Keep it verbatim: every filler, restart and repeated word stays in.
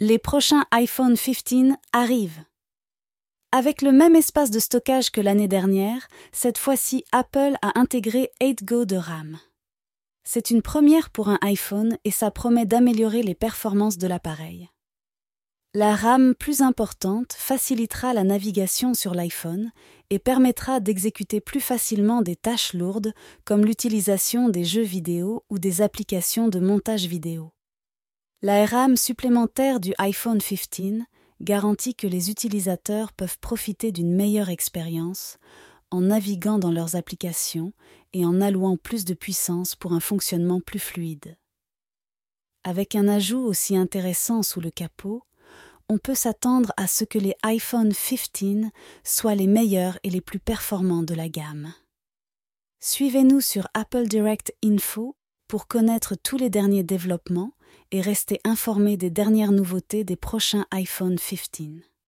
Les prochains iPhone quinze arrivent. Avec le même espace de stockage que l'année dernière, cette fois-ci Apple a intégré huit giga de RAM. C'est une première pour un iPhone et ça promet d'améliorer les performances de l'appareil. La RAM plus importante facilitera la navigation sur l'iPhone et permettra d'exécuter plus facilement des tâches lourdes comme l'utilisation des jeux vidéo ou des applications de montage vidéo. La RAM supplémentaire du iPhone quinze garantit que les utilisateurs peuvent profiter d'une meilleure expérience en naviguant dans leurs applications et en allouant plus de puissance pour un fonctionnement plus fluide. Avec un ajout aussi intéressant sous le capot, on peut s'attendre à ce que les iPhone quinze soient les meilleurs et les plus performants de la gamme. Suivez-nous sur Apple Direct Info pour connaître tous les derniers développements et rester informé des dernières nouveautés des prochains iPhone quinze.